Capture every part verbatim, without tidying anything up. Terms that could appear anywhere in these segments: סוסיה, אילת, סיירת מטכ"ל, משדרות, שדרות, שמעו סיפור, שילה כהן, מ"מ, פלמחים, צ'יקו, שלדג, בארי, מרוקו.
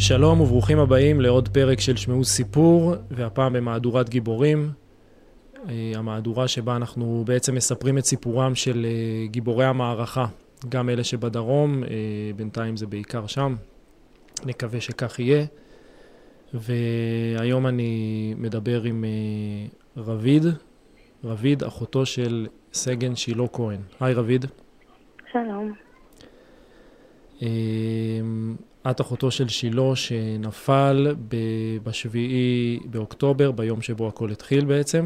שלום וברוכים הבאים לעוד פרק של שמעו סיפור, והפעם במהדורת גיבורים, המהדורה שבה אנחנו בעצם מספרים את סיפורם של גיבורי המערכה, גם אלה שבדרום, בינתיים זה בעיקר שם, נקווה שכך יהיה. והיום אני מדבר עם רביד, רביד אחותו של סגן שילה כהן. היי רביד. שלום. את אחותו של שילה שנפל בשביעי באוקטובר, ביום שבו הכל התחיל בעצם.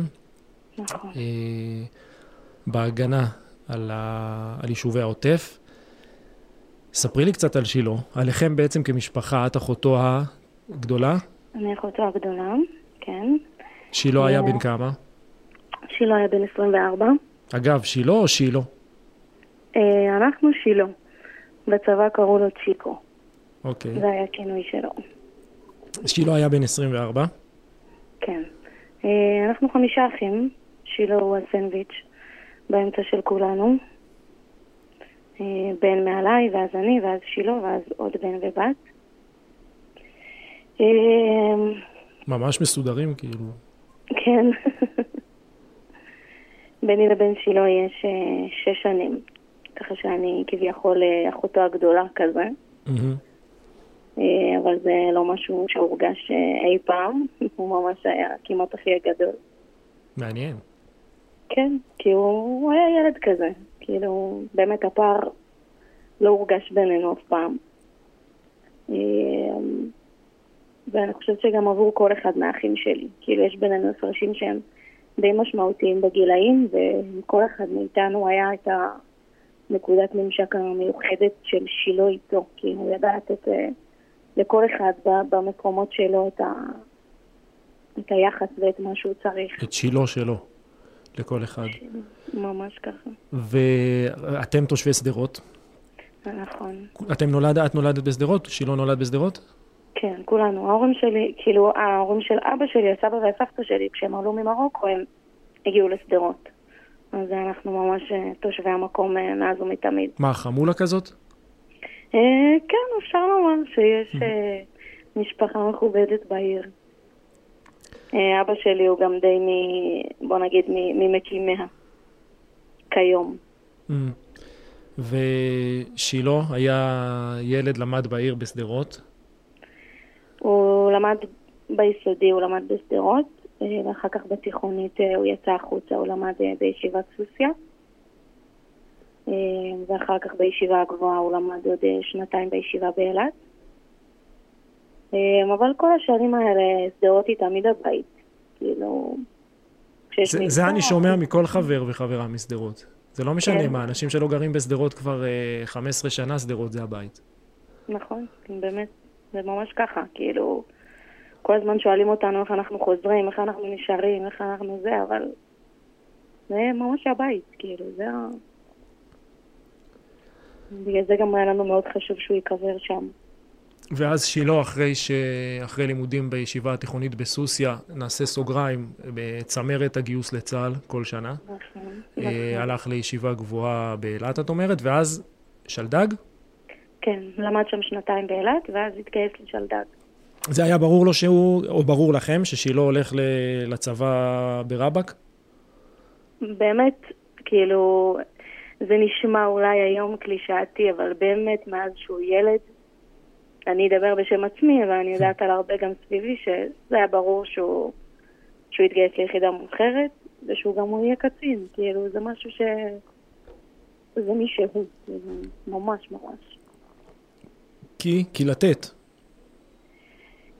נכון. בהגנה על, ה... על יישובי העוטף. ספרי לי קצת על שילה, עליכם בעצם כמשפחה, את אחותו הגדולה? אני אחותו הגדולה, כן. שילה ו... היה בן כמה? שילה היה בן עשרים וארבע. אגב, שילה או שילה? אנחנו שילה. בצבא קראו לו צ'יקו. אוקיי. זה היה כינוי שלו. שילה היה בן עשרים וארבע? כן. אנחנו חמישה אחים. שילה הוא הסנדוויץ' באמצע של כולנו. בן מעליי, ואז אני, ואז שילה, ואז עוד בן ובת. ממש מסודרים, כאילו. כן. ביני לבן שילה יש שש שנים. ככה שאני כביכול אחותו הגדולה כזה. אבל זה לא משהו שהורגש אי פעם. הוא ממש היה כמעט הכי הגדול. מעניין. כן, כי הוא היה ילד כזה. כאילו, באמת הפער לא הורגש בינינו אף פעם. ואני חושבת שגם עבור כל אחד מהאחים שלי. כאילו, יש בינינו הפרשים שהם די משמעותיים בגילאים, וכל אחד מאיתנו היה את ה... נקודת ממשק המיוחדת של שילה איתו, כי הוא ידע לתת לכל אחד במקומות שלו את, ה... את היחס ואת מה שהוא צריך. את שילה שלו, לכל אחד. ממש ככה. ואתם תושבי שדרות? נכון. אתם נולד, את נולדת בשדרות? שילה נולד בשדרות? כן, כולנו. ההורים שלי, כאילו ההורים של אבא שלי, הסבא והסבתא שלי, כשהם עלו ממרוקו, הם הגיעו לשדרות. אז אנחנו ממש תושבי המקום מאז ומתמיד. מה, חמולה כזאת? כן, אפשר לומר שיש משפחה מכובדת בעיר. אבא שלי הוא גם די, בוא נגיד, ממקימיה, כיום. ושילה היה ילד, למד בעיר בשדרות? הוא למד ביסודי, הוא למד בשדרות. ואחר כך בתיכונית הוא יצא החוצה, הוא למד בישיבת סוסיה, ואחר כך בישיבה הגבוהה הוא למד עוד שנתיים בישיבה באילת. אבל כל השנים האלה שדרות היא תמיד הבית, כאילו... זה, מבצע, זה אני שומע מכל חבר וחברה משדרות, זה לא משנה כן. מה, אנשים שלא גרים בשדרות כבר חמש עשרה שנה, שדרות זה הבית. נכון, באמת, זה ממש ככה, כאילו... כל הזמן שואלים אותנו איך אנחנו חוזרים, איך אנחנו נשארים, איך אנחנו זה, אבל זה ממש הבית, כאילו, זה... בגלל זה גם היה לנו מאוד חשוב שהוא יקבר שם. ואז שילה, אחרי, ש... אחרי לימודים בישיבה התיכונית בסוסיה, נעשה סוגריים בצמרת הגיוס לצה"ל כל שנה. נכון. הלך לישיבה גבוהה באילת, את אומרת, ואז שלדג? כן, למד שם שנתיים באילת, ואז התגייס לשלדג. זה היה ברור לו שהוא, או ברור לכם, ששילה הולך לצבא ברבק? באמת, כאילו, זה נשמע אולי היום קלישאתי, אבל באמת מאז שהוא ילד, אני אדבר בשם עצמי, אבל אני יודעת על הרבה גם סביבי, שזה היה ברור שהוא, שהוא התגייס ליחידה מובחרת, ושהוא גם הוא יהיה קצין, כאילו, זה משהו ש... זה מישהו, ממש ממש. כי? כי לתת.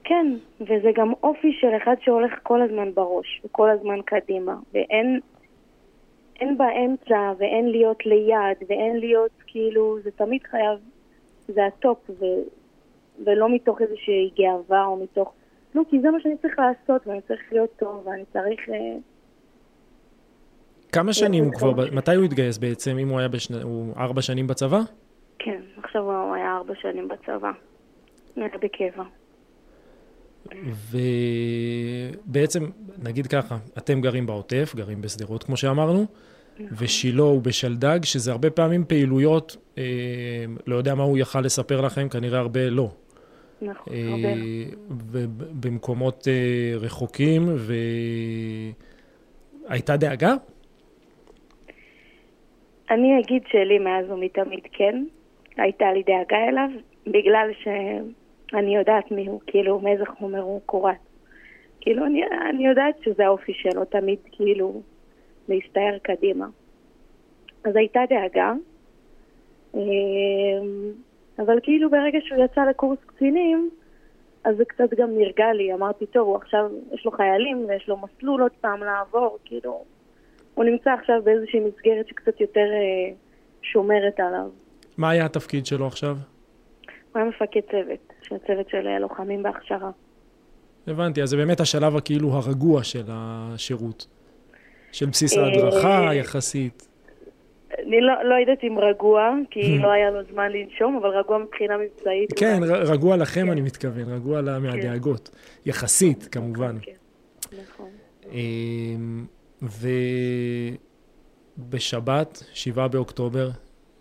כן, וזה גם אופי של אחד שהולך כל הזמן בראש, וכל הזמן קדימה, ואין אין באמצע, ואין להיות ליד, ואין להיות כאילו, זה תמיד חייב, זה הטופ, ו, ולא מתוך איזושהי גאווה, או מתוך, לא, כי זה מה שאני צריך לעשות, ואני צריך להיות טוב, ואני צריך... כמה שנים הוא כבר, מתי הוא התגייס בעצם, אם הוא היה בשני, הוא ארבע שנים בצבא? כן, עכשיו הוא היה ארבע שנים בצבא, נראה בקבע. ובעצם, נגיד ככה, אתם גרים בעוטף, גרים בשדרות, כמו שאמרנו, ושילה הוא בשלדג, שזה הרבה פעמים פעילויות, אה, לא יודע מה הוא יכל לספר לכם, כנראה הרבה לא. נכון, במקומות רחוקים, והייתה דאגה? אני אגיד שלי מאז ומתמיד כן, הייתה לי דאגה אליו, בגלל שאני יודעת מי הוא, כאילו מאיזה חומר הוא קורט. כאילו אני, אני יודעת שזה האופי שלו תמיד, כאילו להסתער קדימה. אז הייתה דאגה, אבל כאילו ברגע שהוא יצא לקורס קצינים, אז זה קצת גם נרגע לי, אמרתי טוב, הוא עכשיו יש לו חיילים ויש לו מסלול עוד פעם לעבור, כאילו הוא נמצא עכשיו באיזושהי מסגרת שקצת יותר שומרת עליו. מה היה התפקיד שלו עכשיו? הוא היה מפקד צוות, שהצוות של לוחמים בהכשרה. הבנתי, אז זה באמת השלב הכאילו הרגוע של השירות, של בסיס ההדרכה יחסית. אני לא, לא יודעת אם רגוע, כי לא היה לו זמן לנשום, אבל רגוע מבחינה מבצעית. כן, רגוע לכם אני מתכוון, רגוע מהדאגות, יחסית כמובן. כן, נכון. ובשבת, שבעה באוקטובר,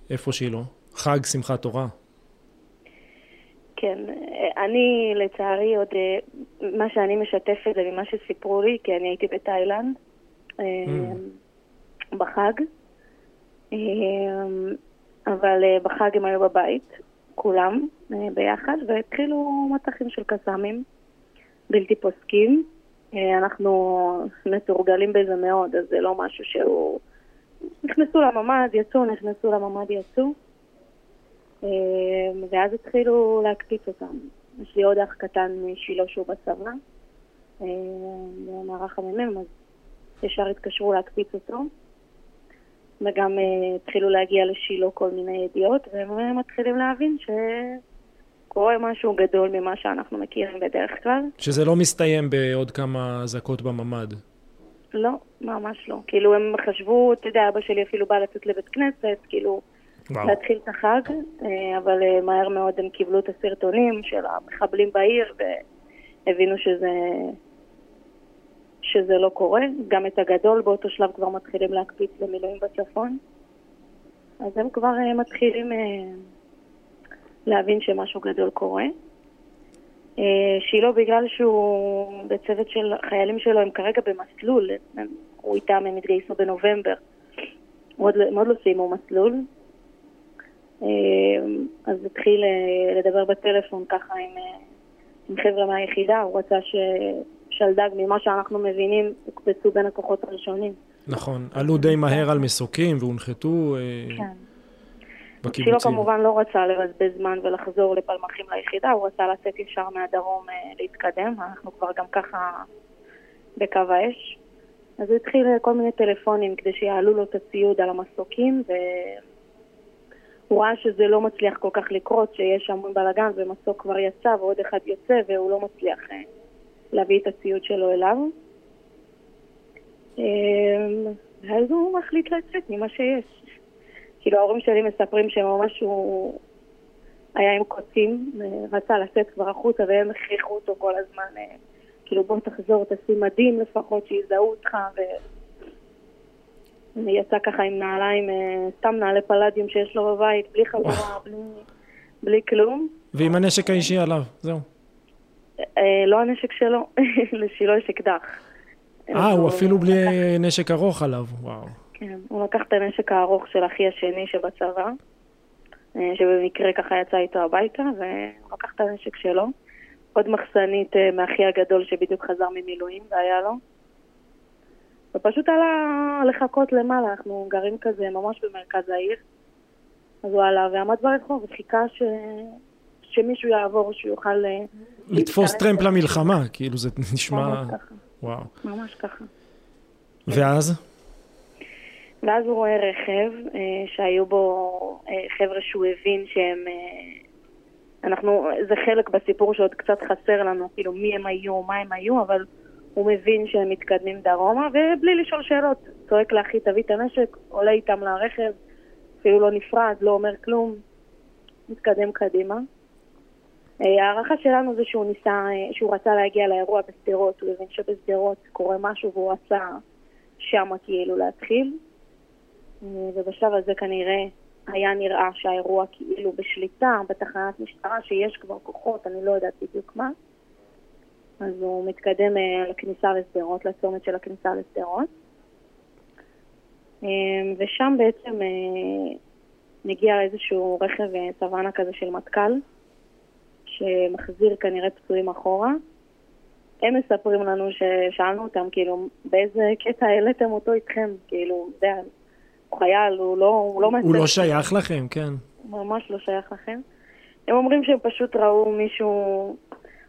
איפה שילה? חג שמחת תורה. כן, אני לצערי עוד, מה שאני משתפת זה ממה שסיפרו לי, כי אני הייתי בתאילנד, בחג. אבל בחג הם היו בבית, כולם ביחד, והתחילו מטחים של קסאמים בלתי פוסקים. אנחנו מתורגלים בזה מאוד, אז זה לא משהו שהוא... נכנסו לממד, יצאו, נכנסו לממד, יצאו. ואז התחילו להקפיץ אותם. יש לי עוד אח קטן משילה שהוא בצבא, במערך המ"מ, אז ישר התקשרו להקפיץ אותו. וגם התחילו להגיע לשילה כל מיני ידיעות, והם מתחילים להבין ש... קורה משהו גדול ממה שאנחנו מכירים בדרך כלל. שזה לא מסתיים בעוד כמה זקות בממד. לא, ממש לא. כאילו הם חשבו, אתה יודע, אבא שלי אפילו בא לצאת לבית כנסת, כאילו וואו. להתחיל את החג, אבל מהר מאוד הם קיבלו את הסרטונים של המחבלים בעיר, והבינו שזה, שזה לא קורה. גם את הגדול באותו שלב כבר מתחילים להקפיץ למילואים בצפון. אז הם כבר מתחילים... להבין שמשהו גדול קורה. שילה בגלל שהוא בצוות של חיילים שלו, הם כרגע במסלול, הוא איתם, הם התגייסו בנובמבר, הם עוד לא סיימו מסלול, אז התחיל לדבר בטלפון ככה עם, עם חבר'ה מהיחידה, הוא רצה ששלדג, ממה שאנחנו מבינים, הוקפצו בין הכוחות הראשונים. נכון, עלו די מהר על מסוקים והונחתו... כן. שילה כמובן לא רצה לבזבז זמן ולחזור לפלמחים ליחידה, הוא רצה לצאת ישר מהדרום להתקדם, אנחנו כבר גם ככה בקו האש. אז הוא התחיל כל מיני טלפונים כדי שיעלו לו את הציוד על המסוקים, והוא ראה שזה לא מצליח כל כך לקרות, שיש שם בלגן ומסוק כבר יצא ועוד אחד יוצא, והוא לא מצליח להביא את הציוד שלו אליו. אז הוא מחליט לצאת ממה שיש. כאילו ההורים שלי מספרים שממש הוא היה עם קוצים, רצה לצאת כבר החוצה והם הכריחו אותו כל הזמן, כאילו בוא תחזור, תשים מדים לפחות שיזהו אותך, ויצא ככה עם נעליים, סתם נעלי פלדיום שיש לו בבית, בלי חגורה, בלי, בלי כלום. ועם הנשק האישי עליו, זהו. לא הנשק שלו, לשילה יש אקדח. אה, הוא אפילו בלי נשק ארוך עליו, וואו. הוא לקח את הנשק הארוך של אחי השני שבצבא, שבמקרה ככה יצא איתו הביתה, והוא לקח את הנשק שלו. עוד מחסנית מאחי הגדול שבדיוק חזר ממילואים, והיה לו. ופשוט עלה לחכות למעלה, אנחנו גרים כזה ממש במרכז העיר. אז הוא עלה ועמד ברחוב, וחיכה ש... שמישהו יעבור, שיוכל... לתפוס טרמפ למלחמה, כאילו זה נשמע... ממש ככה. וואו. ממש ככה. ואז? ואז הוא רואה רכב שהיו בו חבר'ה שהוא הבין שהם... אנחנו, זה חלק בסיפור שעוד קצת חסר לנו, כאילו מי הם היו, מה הם היו, אבל הוא מבין שהם מתקדמים דרומה, ובלי לשאול שאלות, צועק לאחי תביא את הנשק, עולה איתם לרכב, אפילו לא נפרד, לא אומר כלום, מתקדם קדימה. הערכה שלנו זה שהוא ניסה, שהוא רצה להגיע לאירוע בסדרות, הוא הבין שבסדרות קורה משהו והוא רצה שמה כאילו להתחיל. ובשלב הזה כנראה היה נראה שהאירוע כאילו בשליטה בתחנת משטרה, שיש כבר כוחות, אני לא יודעת בדיוק מה. אז הוא מתקדם לכניסה לסדרות, לצומת של הכניסה לסדרות. ושם בעצם נגיע איזשהו רכב סוואנה כזה של מטכ"ל, שמחזיר כנראה פצועים אחורה. הם מספרים לנו ששאלנו אותם, כאילו, באיזה קטע העליתם אותו איתכם, כאילו, זה הוא חייל, הוא לא... הוא לא, הוא לא שייך לכם, כן. ממש לא שייך לכם. הם אומרים שהם פשוט ראו מישהו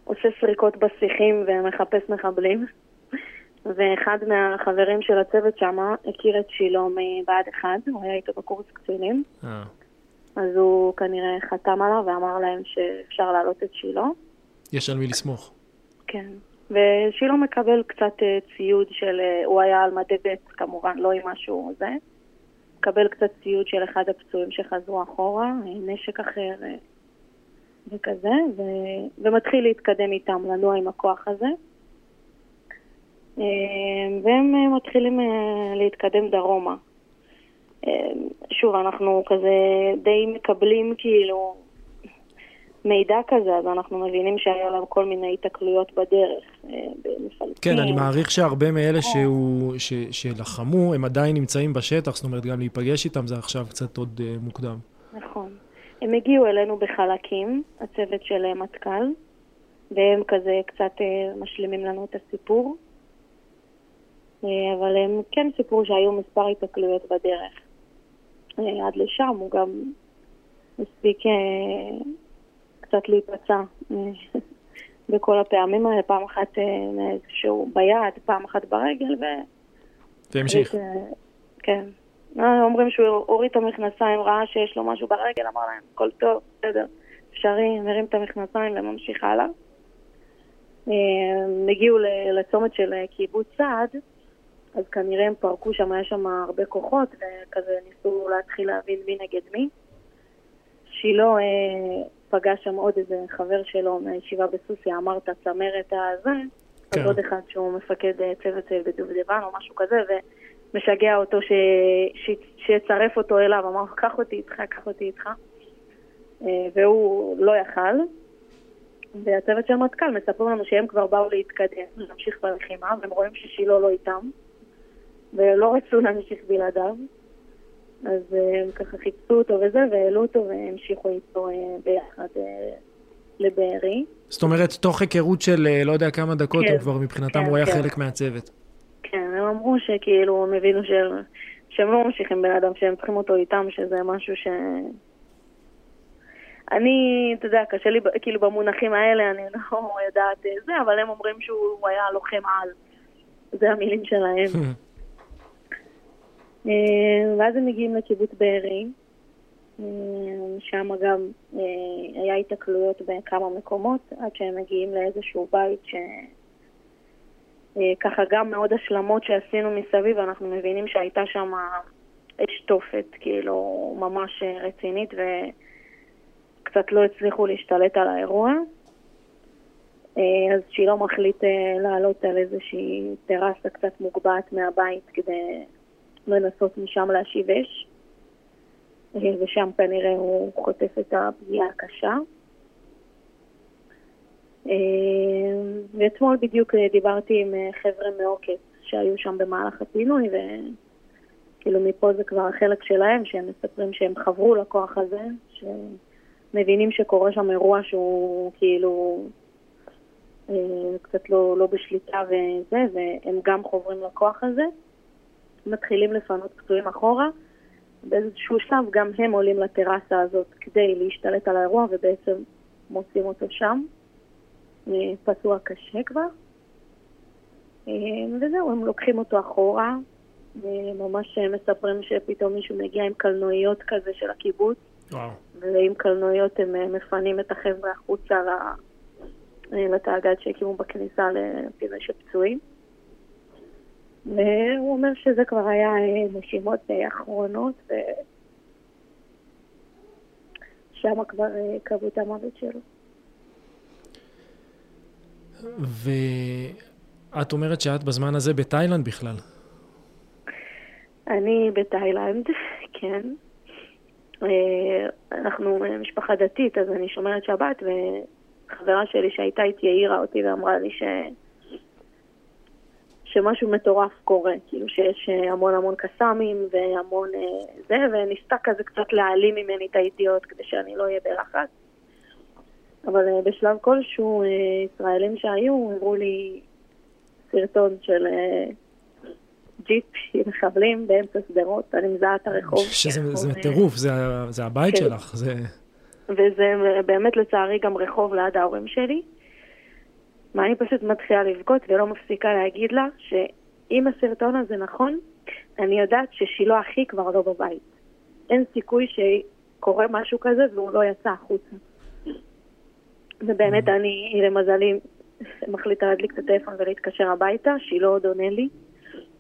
עושה סריקות בשיחים ומחפש מחבלים. ואחד מהחברים של הצוות שם הכיר את שילה מבעד אחד, הוא היה איתו בקורס קצינים. אה. אז הוא כנראה חתם עליו ואמר להם שאפשר להעלות את שילה. יש על מי לסמוך. כן. ושילה מקבל קצת ציוד של... הוא היה על מדי בית, כמובן, לא עם משהו זה. מקבל קצת ציוד של אחד הפצועים שחזרו אחורה, נשק אחר וכזה, ו... ומתחיל להתקדם איתם, לנוע עם הכוח הזה. והם מתחילים להתקדם דרומה. שוב, אנחנו כזה די מקבלים כאילו מידע כזה, אז אנחנו מבינים שהיה להם כל מיני התקלויות בדרך. כן, אני מעריך שהרבה מאלה שלחמו, הם עדיין נמצאים בשטח, זאת אומרת גם להיפגש איתם זה עכשיו קצת עוד מוקדם. נכון. הם הגיעו אלינו בחלקים, הצוות של מטכ"ל, והם כזה קצת משלימים לנו את הסיפור. אבל הם כן סיפור שהיו מספר התקלויות בדרך. עד לשם הוא גם מספיק... קצת להיפצע בכל הפעמים, פעם אחת איזשהו ביד, פעם אחת ברגל, ו... תמשיך. כן. אומרים שהוא הוריד את המכנסיים, ראה שיש לו משהו ברגל, אמר להם, כל טוב, בסדר, אפשרי, מרים את המכנסיים וממשיך הלאה. הגיעו לצומת של קיבוץ סעד, אז כנראה הם פרקו שם, היה שם הרבה כוחות, וכזה ניסו להתחיל להבין מי נגד מי. שילה... פגש שם עוד איזה חבר שלו מהישיבה בסוסיה, אמר את הצמרת הזה, כן. אז עוד אחד שהוא מפקד צוות בדובדבן או משהו כזה, ומשגע אותו ש... ש... שצרף אותו אליו, אמר, קח אותי איתך, קח אותי איתך, והוא לא יכל, והצוות של מטכ"ל מספר לנו שהם כבר באו להתקדם, להמשיך בלחימה, והם רואים ששילה לא איתם, ולא רצו להמשיך בלעדיו, אז הם ככה חיפשו אותו וזה, והעלו אותו והמשיכו איתו ביחד לבארי. זאת אומרת, תוך היכרות של לא יודע כמה דקות, הם כבר מבחינתם רואה חלק מהצוות. כן, הם אמרו שכאילו, הם הבינו שהם לא ממשיכים בן אדם, שהם צריכים אותו איתם, שזה משהו ש... אני, אתה יודע, קשה לי, כאילו במונחים האלה, אני לא יודעת זה, אבל הם אומרים שהוא היה לוחם על. זה המילים שלהם. ואז הם מגיעים לקיבוץ בארי, שם גם היה התקלויות בכמה מקומות, עד שהם מגיעים לאיזשהו בית שככה גם מאוד השלמות שעשינו מסביב, אנחנו מבינים שהייתה שם שטופת, כאילו ממש רצינית, וקצת לא הצליחו להשתלט על האירוע. אז שילה מחליט לעלות על איזושהי טרסה קצת מוגבעת מהבית כדי... מנסות משם להשיב אש, ושם כנראה הוא חוטף את הפגיעה הקשה. ואתמול בדיוק דיברתי עם חבר'ה מעוקת שהיו שם במהלך הפינוי, וכאילו מפה זה כבר החלק שלהם, שהם מספרים שהם חברו לכוח הזה, שמבינים שקורה שם אירוע שהוא כאילו קצת לא, לא בשליטה וזה, והם גם חוברים לכוח הזה. מתחילים לפנות פצועים אחורה, באיזשהו שלב גם הם עולים לטרסה הזאת כדי להשתלט על האירוע, ובעצם מוצאים אותו שם, פצוע קשה כבר, וזהו, הם לוקחים אותו אחורה, ממש מספרים שפתאום מישהו מגיע עם קלנועיות כזה של הקיבוץ, וואו. ועם קלנועיות הם מפנים את החבר'ה החוצה לתאגד שהקימו בכניסה לפינוי של פצועים, והוא אומר שזה כבר היה נשימות אחרונות, ושם כבר קבעו את המוות שלו. ואת אומרת שאת בזמן הזה בתאילנד בכלל. אני בתאילנד, כן. אנחנו משפחה דתית, אז אני שומרת שבת, וחברה שלי שהייתה איתי העירה אותי ואמרה לי ש... שמשהו מטורף קורה, כאילו שיש המון המון קסמים והמון זה, וניסתה כזה קצת להעלים ממני את האידיוט כדי שאני לא אהיה ברחת. אבל בשלב כלשהו, ישראלים שהיו, אמרו לי סרטון של ג'יפ עם חבלים באמצע סדרות, אני מזהה את הרחוב. שזה מטירוף, זה הבית שלך. וזה באמת לצערי גם רחוב ליד ההורים שלי. ואני פשוט מתחילה לבכות ולא מפסיקה להגיד לה שאם הסרטון הזה נכון, אני יודעת ששילה אחי כבר לא בבית. אין סיכוי שקורה משהו כזה והוא לא יצא החוצה. ובאמת אני, למזלי, מחליטה להדליק את הטלפון ולהתקשר הביתה, שילה עוד עונה לי,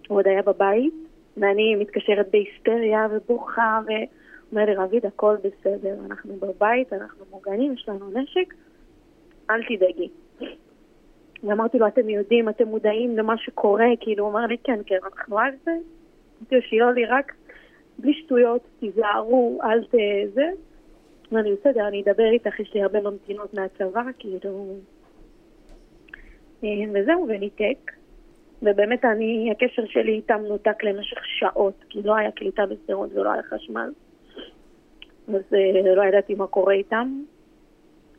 הוא עוד היה בבית, ואני מתקשרת בהיסטריה ובוכה, ואומר לי, רביד, הכל בסדר, אנחנו בבית, אנחנו מוגנים, יש לנו נשק, אל תדאגי. ואמרתי לו, אתם יודעים, אתם מודעים למה שקורה, כאילו, הוא אמר לי, כן, כן, אנחנו על זה, אמרתי לו, שילה לי רק, בלי שטויות, תיזהרו, אל תזה, ואני בסדר, אני אדבר איתך, יש לי הרבה ממתינות מהצבא, כאילו, וזהו, וניתק, ובאמת אני, הקשר שלי איתם נותק למשך שעות, כי לא היה קליטה בסדרות ולא היה חשמל, אז לא ידעתי מה קורה איתם,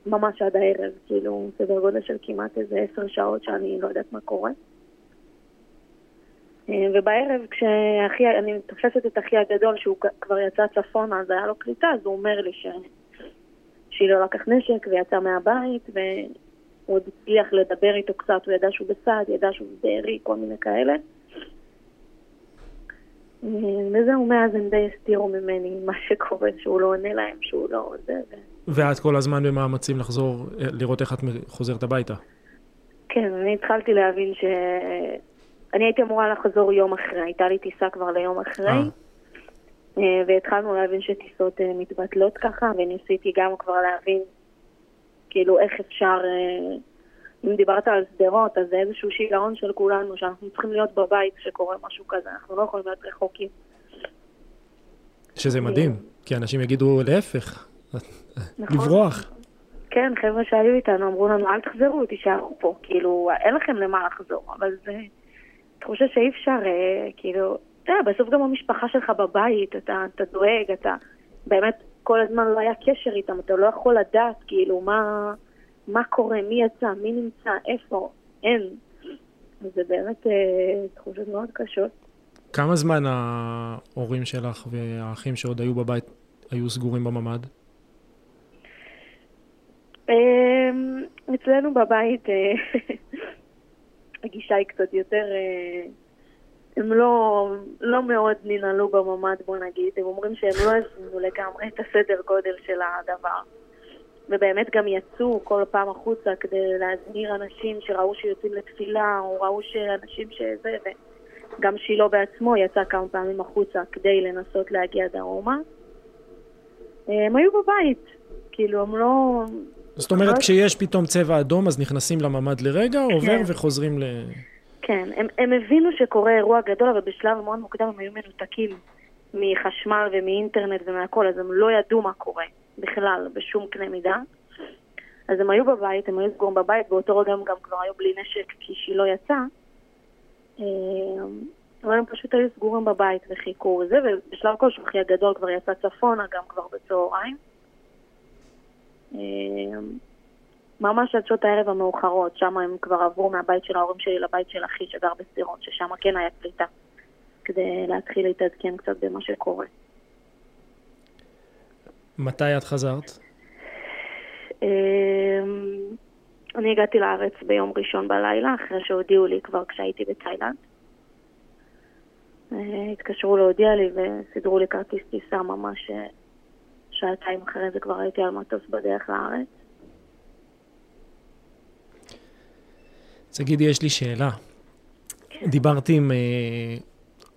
ממש עד הערב, כאילו, סדר גודל של כמעט איזה עשר שעות שאני לא יודעת מה קורה. ובערב, כשאחי, אני תופסת את אחי הגדול, שהוא כבר יצא צפון, אז היה לו קליטה, אז הוא אומר לי ש... שילה לקח נשק ויצא מהבית, והוא עוד הצליח לדבר איתו קצת, הוא ידע שהוא בסד, ידע שהוא בארי, כל מיני כאלה. וזהו, מאז הם די הסתירו ממני מה שקורה, שהוא לא עונה להם, שהוא לא עוזר. ואת כל הזמן במאמצים לחזור, לראות איך את חוזרת הביתה? כן, אני התחלתי להבין ש... אני הייתי אמורה לחזור יום אחרי, הייתה לי טיסה כבר ליום אחרי, והתחלנו להבין שטיסות מתבטלות ככה, וניסיתי גם כבר להבין כאילו איך אפשר, אם דיברת על סדרות, אז זה איזשהו שיגעון של כולנו, שאנחנו צריכים להיות בבית כשקורה משהו כזה, אנחנו לא יכולים להיות רחוקים. שזה מדהים, כי אנשים יגידו להפך, לברוח. כן, חבר'ה שהיו איתנו, אמרו לנו, אל תחזרו, תישארו פה, כאילו, אין לכם למה לחזור, אבל זה... תחושה שאי אפשר, כאילו, אתה יודע, בסוף גם המשפחה שלך בבית, אתה, אתה דואג, אתה, באמת, כל הזמן לא היה קשר איתם, אתה לא יכול לדעת, כאילו, מה, מה קורה, מי יצא, מי נמצא, איפה, אין. זה באמת אה, תחושות מאוד קשות. כמה זמן ההורים שלך והאחים שעוד היו בבית היו סגורים בממד? אה, אצלנו בבית... אה, הגישה היא קצת יותר, הם לא, לא מאוד ננעלו בממד, בוא נגיד. הם אומרים שהם לא הזמינו לגמרי את הסדר גודל של הדבר. ובאמת גם יצאו כל פעם החוצה כדי להזמיר אנשים שראו שיוצאים לתפילה, או ראו שאנשים שזה, וגם שילה בעצמו יצא כמה פעמים החוצה כדי לנסות להגיע דרומה. הם היו בבית, כאילו הם לא... זאת אומרת, כשיש פתאום צבע אדום, אז נכנסים לממד לרגע, עובר וחוזרים ל... כן, הם הבינו שקורה אירוע גדול, אבל בשלב מאוד מוקדם הם היו מנותקים מחשמל ומאינטרנט ומהכל, אז הם לא ידעו מה קורה בכלל, בשום קנה מידה. אז הם היו בבית, הם היו סגורים בבית, באותו רגע הם גם כבר היו בלי נשק, כי שילה יצא. אבל הם פשוט היו סגורים בבית וחיכו זה, ובשלב כל שבחי הגדול כבר יצא צפונה, גם כבר בצהריים. ממש עד שעות הערב המאוחרות, שם הם כבר עברו מהבית של ההורים שלי לבית של אחי שגר בסדרות, ששם כן היה קליטה, כדי להתחיל להתעדכן קצת במה שקורה. מתי את חזרת? אני הגעתי לארץ ביום ראשון בלילה, אחרי שהודיעו לי כבר כשהייתי בתאילנד. התקשרו להודיע לי וסידרו לי כרטיס טיסה ממש... שעתיים אחרי זה כבר הייתי על מטוס בדרך לארץ. תגידי, יש לי שאלה. כן. דיברתי עם אה,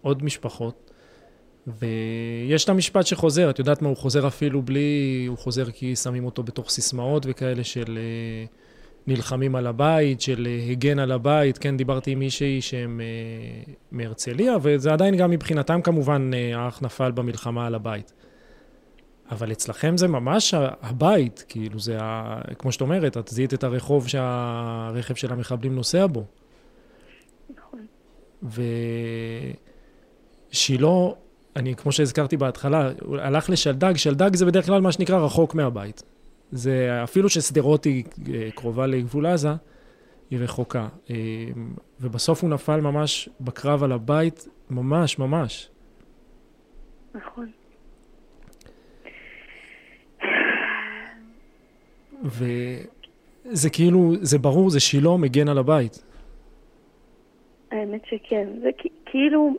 עוד משפחות, ויש לה משפט שחוזר, את יודעת מה, הוא חוזר אפילו בלי, הוא חוזר כי שמים אותו בתוך סיסמאות וכאלה של אה, נלחמים על הבית, של אה, הגן על הבית, כן, דיברתי עם מישהי שהם אה, מהרצליה, וזה עדיין גם מבחינתם כמובן, אה, האח נפל במלחמה על הבית. אבל אצלכם זה ממש הבית, כאילו זה, כמו שאת אומרת, את זיהית את הרחוב שהרכב של המחבלים נוסע בו. נכון. ושילה, אני, כמו שהזכרתי בהתחלה, הלך לשלדג, שלדג זה בדרך כלל מה שנקרא רחוק מהבית. זה, אפילו שסדרות היא קרובה לגבול עזה, היא רחוקה. ובסוף הוא נפל ממש בקרב על הבית, ממש, ממש. נכון. וזה כאילו, זה ברור, זה שילה מגן על הבית. האמת שכן. זה כאילו,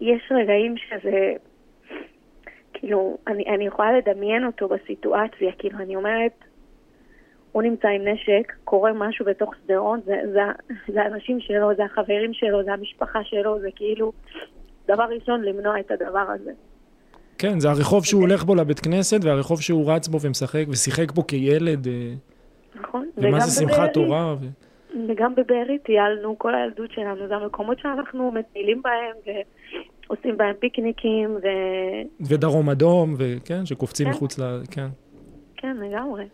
יש רגעים שזה, כאילו, אני, אני יכולה לדמיין אותו בסיטואציה, כאילו, אני אומרת, הוא נמצא עם נשק, קורה משהו בתוך סדרון, זה, זה, זה האנשים שלו, זה החברים שלו, זה המשפחה שלו, זה כאילו, דבר ראשון, למנוע את הדבר הזה. כן, זה הרחוב שהוא הולך בו לבית כנסת, והרחוב שהוא רץ בו ומשחק, ושיחק בו כילד. נכון. ומה זה שמחת תורה. וגם בבארי טיילנו, כל הילדות שלנו, זה המקומות שאנחנו מטיילים בהם, ועושים בהם פיקניקים, ו... ודרום אדום, וכן, שקופצים מחוץ ל... כן. כן, לגמרי.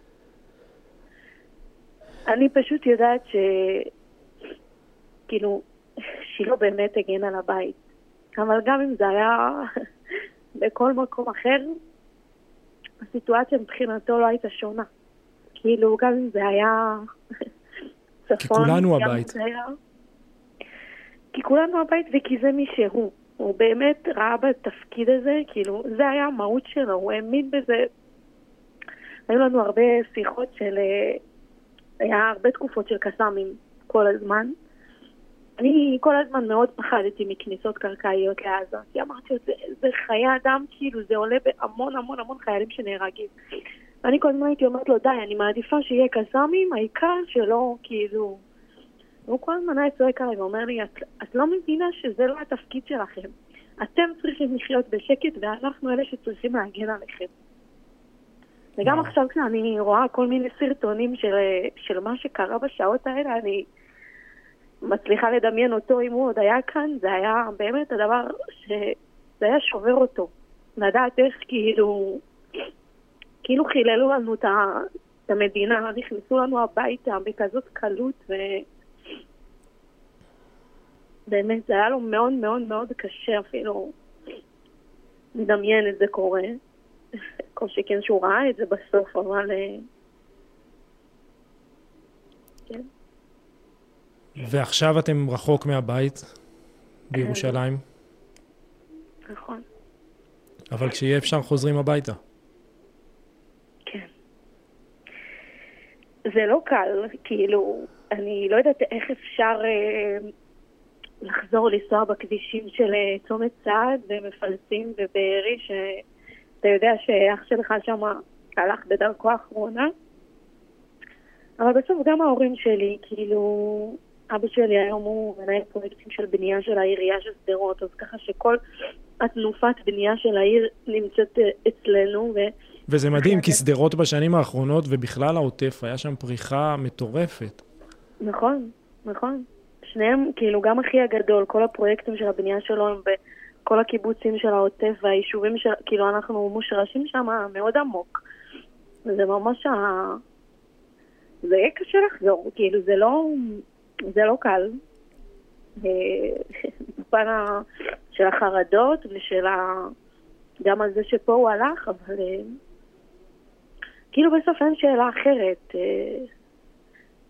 אני פשוט יודעת ש... כאילו, שילה באמת הגן על הבית. אבל גם אם זה היה... בכל מקום אחר, הסיטואציה מבחינתו לא הייתה שונה. כאילו, גם אם זה היה צפון. כי כולנו הבית. כי כולנו הבית, וכי זה מי שהוא. הוא באמת ראה בתפקיד הזה, כאילו, זה היה המהות שלו, הוא האמין בזה. היו לנו הרבה שיחות של... היה הרבה תקופות של קסמים כל הזמן. אני כל הזמן מאוד פחדתי מכניסות קרקעיות לעזה, כי אמרתי, זה, זה חיי אדם, כאילו, זה עולה בהמון המון המון חיילים שנהרגים. אני כל הזמן הייתי אומרת לו, די, אני מעדיפה שיהיה קסאמים, העיקר שלא, כאילו... הוא כל הזמן היה צועק עליי ואומר לי, את, את לא מבינה שזה לא התפקיד שלכם. אתם צריכים לחיות בשקט, ואנחנו אלה שצריכים להגן עליכם. וגם עכשיו כשאני רואה כל מיני סרטונים של, של מה שקרה בשעות האלה, אני... מצליחה לדמיין אותו אם הוא עוד היה כאן, זה היה באמת הדבר שזה היה שובר אותו. לדעת איך כאילו, כאילו חיללו לנו את המדינה, נכנסו לנו הביתה בכזאת קלות, ובאמת זה היה לו מאוד מאוד מאוד קשה אפילו לדמיין את זה קורה. כל שכן שהוא ראה את זה בסוף, אבל... כן. ועכשיו אתם רחוק מהבית בירושלים. נכון. אבל כשיהיה אפשר חוזרים הביתה. כן. זה לא קל, כאילו, אני לא יודעת איך אפשר אה, לחזור לנסוע בכבישים של צומת צעד ומפלסים ובארי, שאתה יודע שאח שלך שם הלך בדרכו האחרונה. אבל בסוף גם ההורים שלי, כאילו... אבא שלי היום הוא מנהל פרויקטים של בנייה של העירייה של שדרות, אז ככה שכל התנופת בנייה של העיר נמצאת אצלנו. ו... וזה מדהים, כי שדרות בשנים האחרונות ובכלל העוטף, היה שם פריחה מטורפת. נכון, נכון. שניהם, כאילו גם הכי הגדול, כל הפרויקטים של הבנייה שלו, וכל הקיבוצים של העוטף והיישובים, של... כאילו אנחנו מושרשים שם מאוד עמוק. וזה ממש ה... זה יהיה קשה לחזור, כאילו זה לא... זה לא קל, בפן של החרדות ושל גם על זה שפה הוא הלך, אבל כאילו בסוף אין שאלה אחרת.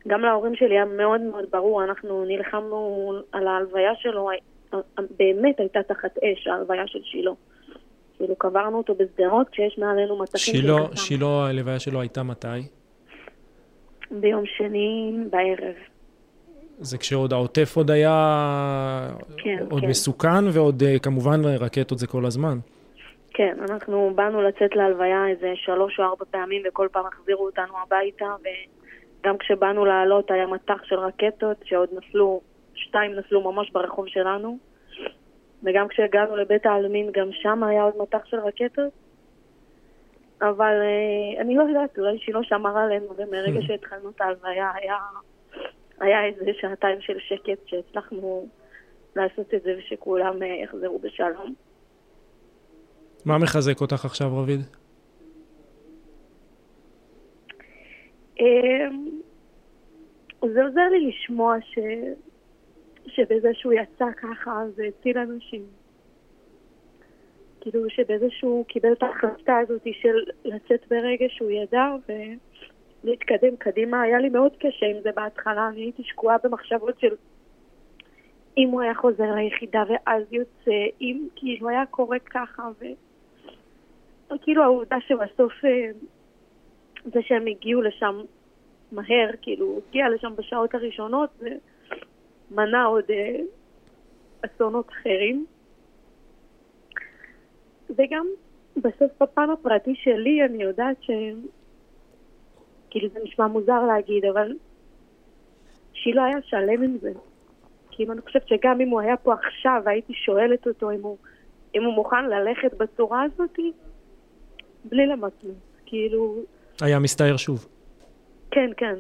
גם להורים שלי היה מאוד מאוד ברור, אנחנו נלחמנו על ההלוויה שלו, באמת הייתה תחת אש ההלוויה של שילה. כאילו קברנו אותו בשדרות כשיש מעלינו מטחים. שילה, שילה, ההלוויה שלו הייתה מתי? ביום שני בערב. זה כשעוד העוטף עוד היה כן, עוד כן. מסוכן, ועוד כמובן רקטות זה כל הזמן. כן, אנחנו באנו לצאת להלוויה איזה שלוש או ארבע פעמים, וכל פעם החזירו אותנו הביתה, וגם כשבאנו לעלות היה מטח של רקטות, שעוד נפלו, שתיים נפלו ממש ברחוב שלנו, וגם כשהגענו לבית העלמין, גם שם היה עוד מטח של רקטות, אבל אני לא יודעת, אולי שילה שמר עלינו, ומרגע שהתחלנו את ההלוויה היה... היה איזה שעתיים של שקט שהצלחנו לעשות את זה ושכולם יחזרו בשלום. מה מחזק אותך עכשיו, רביד? זה עוזר לי לשמוע ש... שבזה שהוא יצא ככה זה הציל אנשים. כאילו שבזה שהוא קיבל את ההחלטה הזאת של לצאת ברגע שהוא ידע ולהתקדם קדימה. היה לי מאוד קשה עם זה בהתחלה, אני הייתי שקועה במחשבות של אם הוא היה חוזר ליחידה ואז יוצא, אם כאילו היה קורה ככה, ו... כאילו העובדה שבסוף זה שהם הגיעו לשם מהר, כאילו הוא הגיע לשם בשעות הראשונות, זה מנע עוד אסונות אחרים. וגם בסוף בפן הפרטי שלי אני יודעת ש... כאילו זה נשמע מוזר להגיד, אבל שילה היה שלם עם זה. כאילו אני חושבת שגם אם הוא היה פה עכשיו, הייתי שואלת אותו אם הוא, אם הוא מוכן ללכת בצורה הזאת, בלי למצמץ, כאילו... היה מסתער שוב. כן, כן,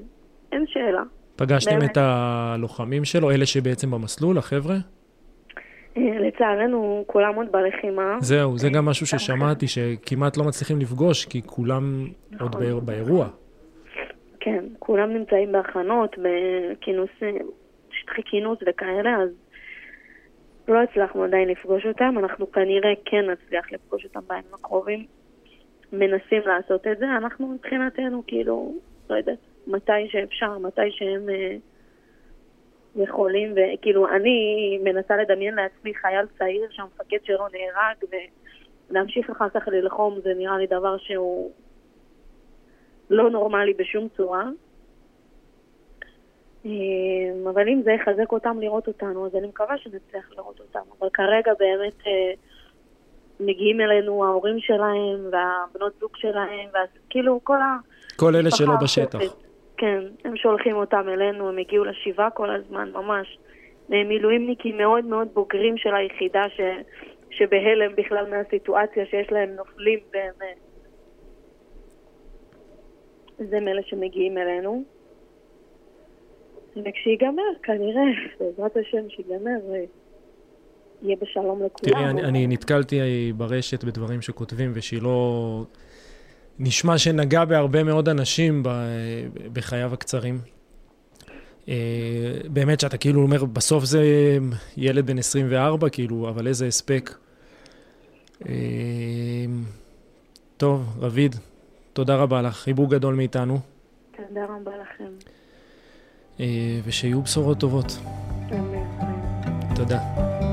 אין שאלה. פגשתם באמת את הלוחמים שלו, אלה שבעצם במסלול, החבר'ה? לצערנו, כולם עוד בלחימה. זהו, זה גם משהו ששמעתי, שכמעט לא מצליחים לפגוש, כי כולם נכון. עוד באיר, באירוע. כן, כולם נמצאים בהכנות, בכינוס, שטחי כינוס וכאלה, אז לא הצלחנו עדיין לפגוש אותם, אנחנו כנראה כן נצליח לפגוש אותם בימים הקרובים. מנסים לעשות את זה, אנחנו מבחינתנו, כאילו, לא יודעת, מתי שאפשר, מתי שהם אה, יכולים, וכאילו, אני מנסה לדמיין לעצמי חייל צעיר שהמפקד שלו נהרג, ולהמשיך אחר כך ללחום, זה נראה לי דבר שהוא לא נורמלי בשום צורה. אה, אבל אם זה יחזק אותם לראות אותנו, אז אני מקווה שנצליח לראות אותם. אבל כרגע באמת... אה, מגיעים אלינו ההורים שלהם והבנות זוג שלהם, וכאילו כל ה... כל אלה שלא בשטח. כן, הם שולחים אותם אלינו, הם הגיעו לשבעה כל הזמן, ממש. מילואימניקים מאוד מאוד בוגרים של היחידה, ש... שבהלם בכלל מהסיטואציה שיש להם נופלים באמת. זה מאלה שמגיעים אלינו. וכשיגמר, כנראה, בעזרת השם שיגמר, יהיה בשלום לכולם. תראי, אני, אני נתקלתי ברשת בדברים שכותבים, ושלא נשמע שנגע בהרבה מאוד אנשים ב, בחייו הקצרים. באמת שאתה כאילו אומר, בסוף זה ילד בן עשרים וארבע, כאילו, אבל איזה הספק. טוב, רביד, תודה רבה לך. חיבוק גדול מאיתנו. תודה רבה לכם. ושיהיו בשורות טובות. אמן. תודה.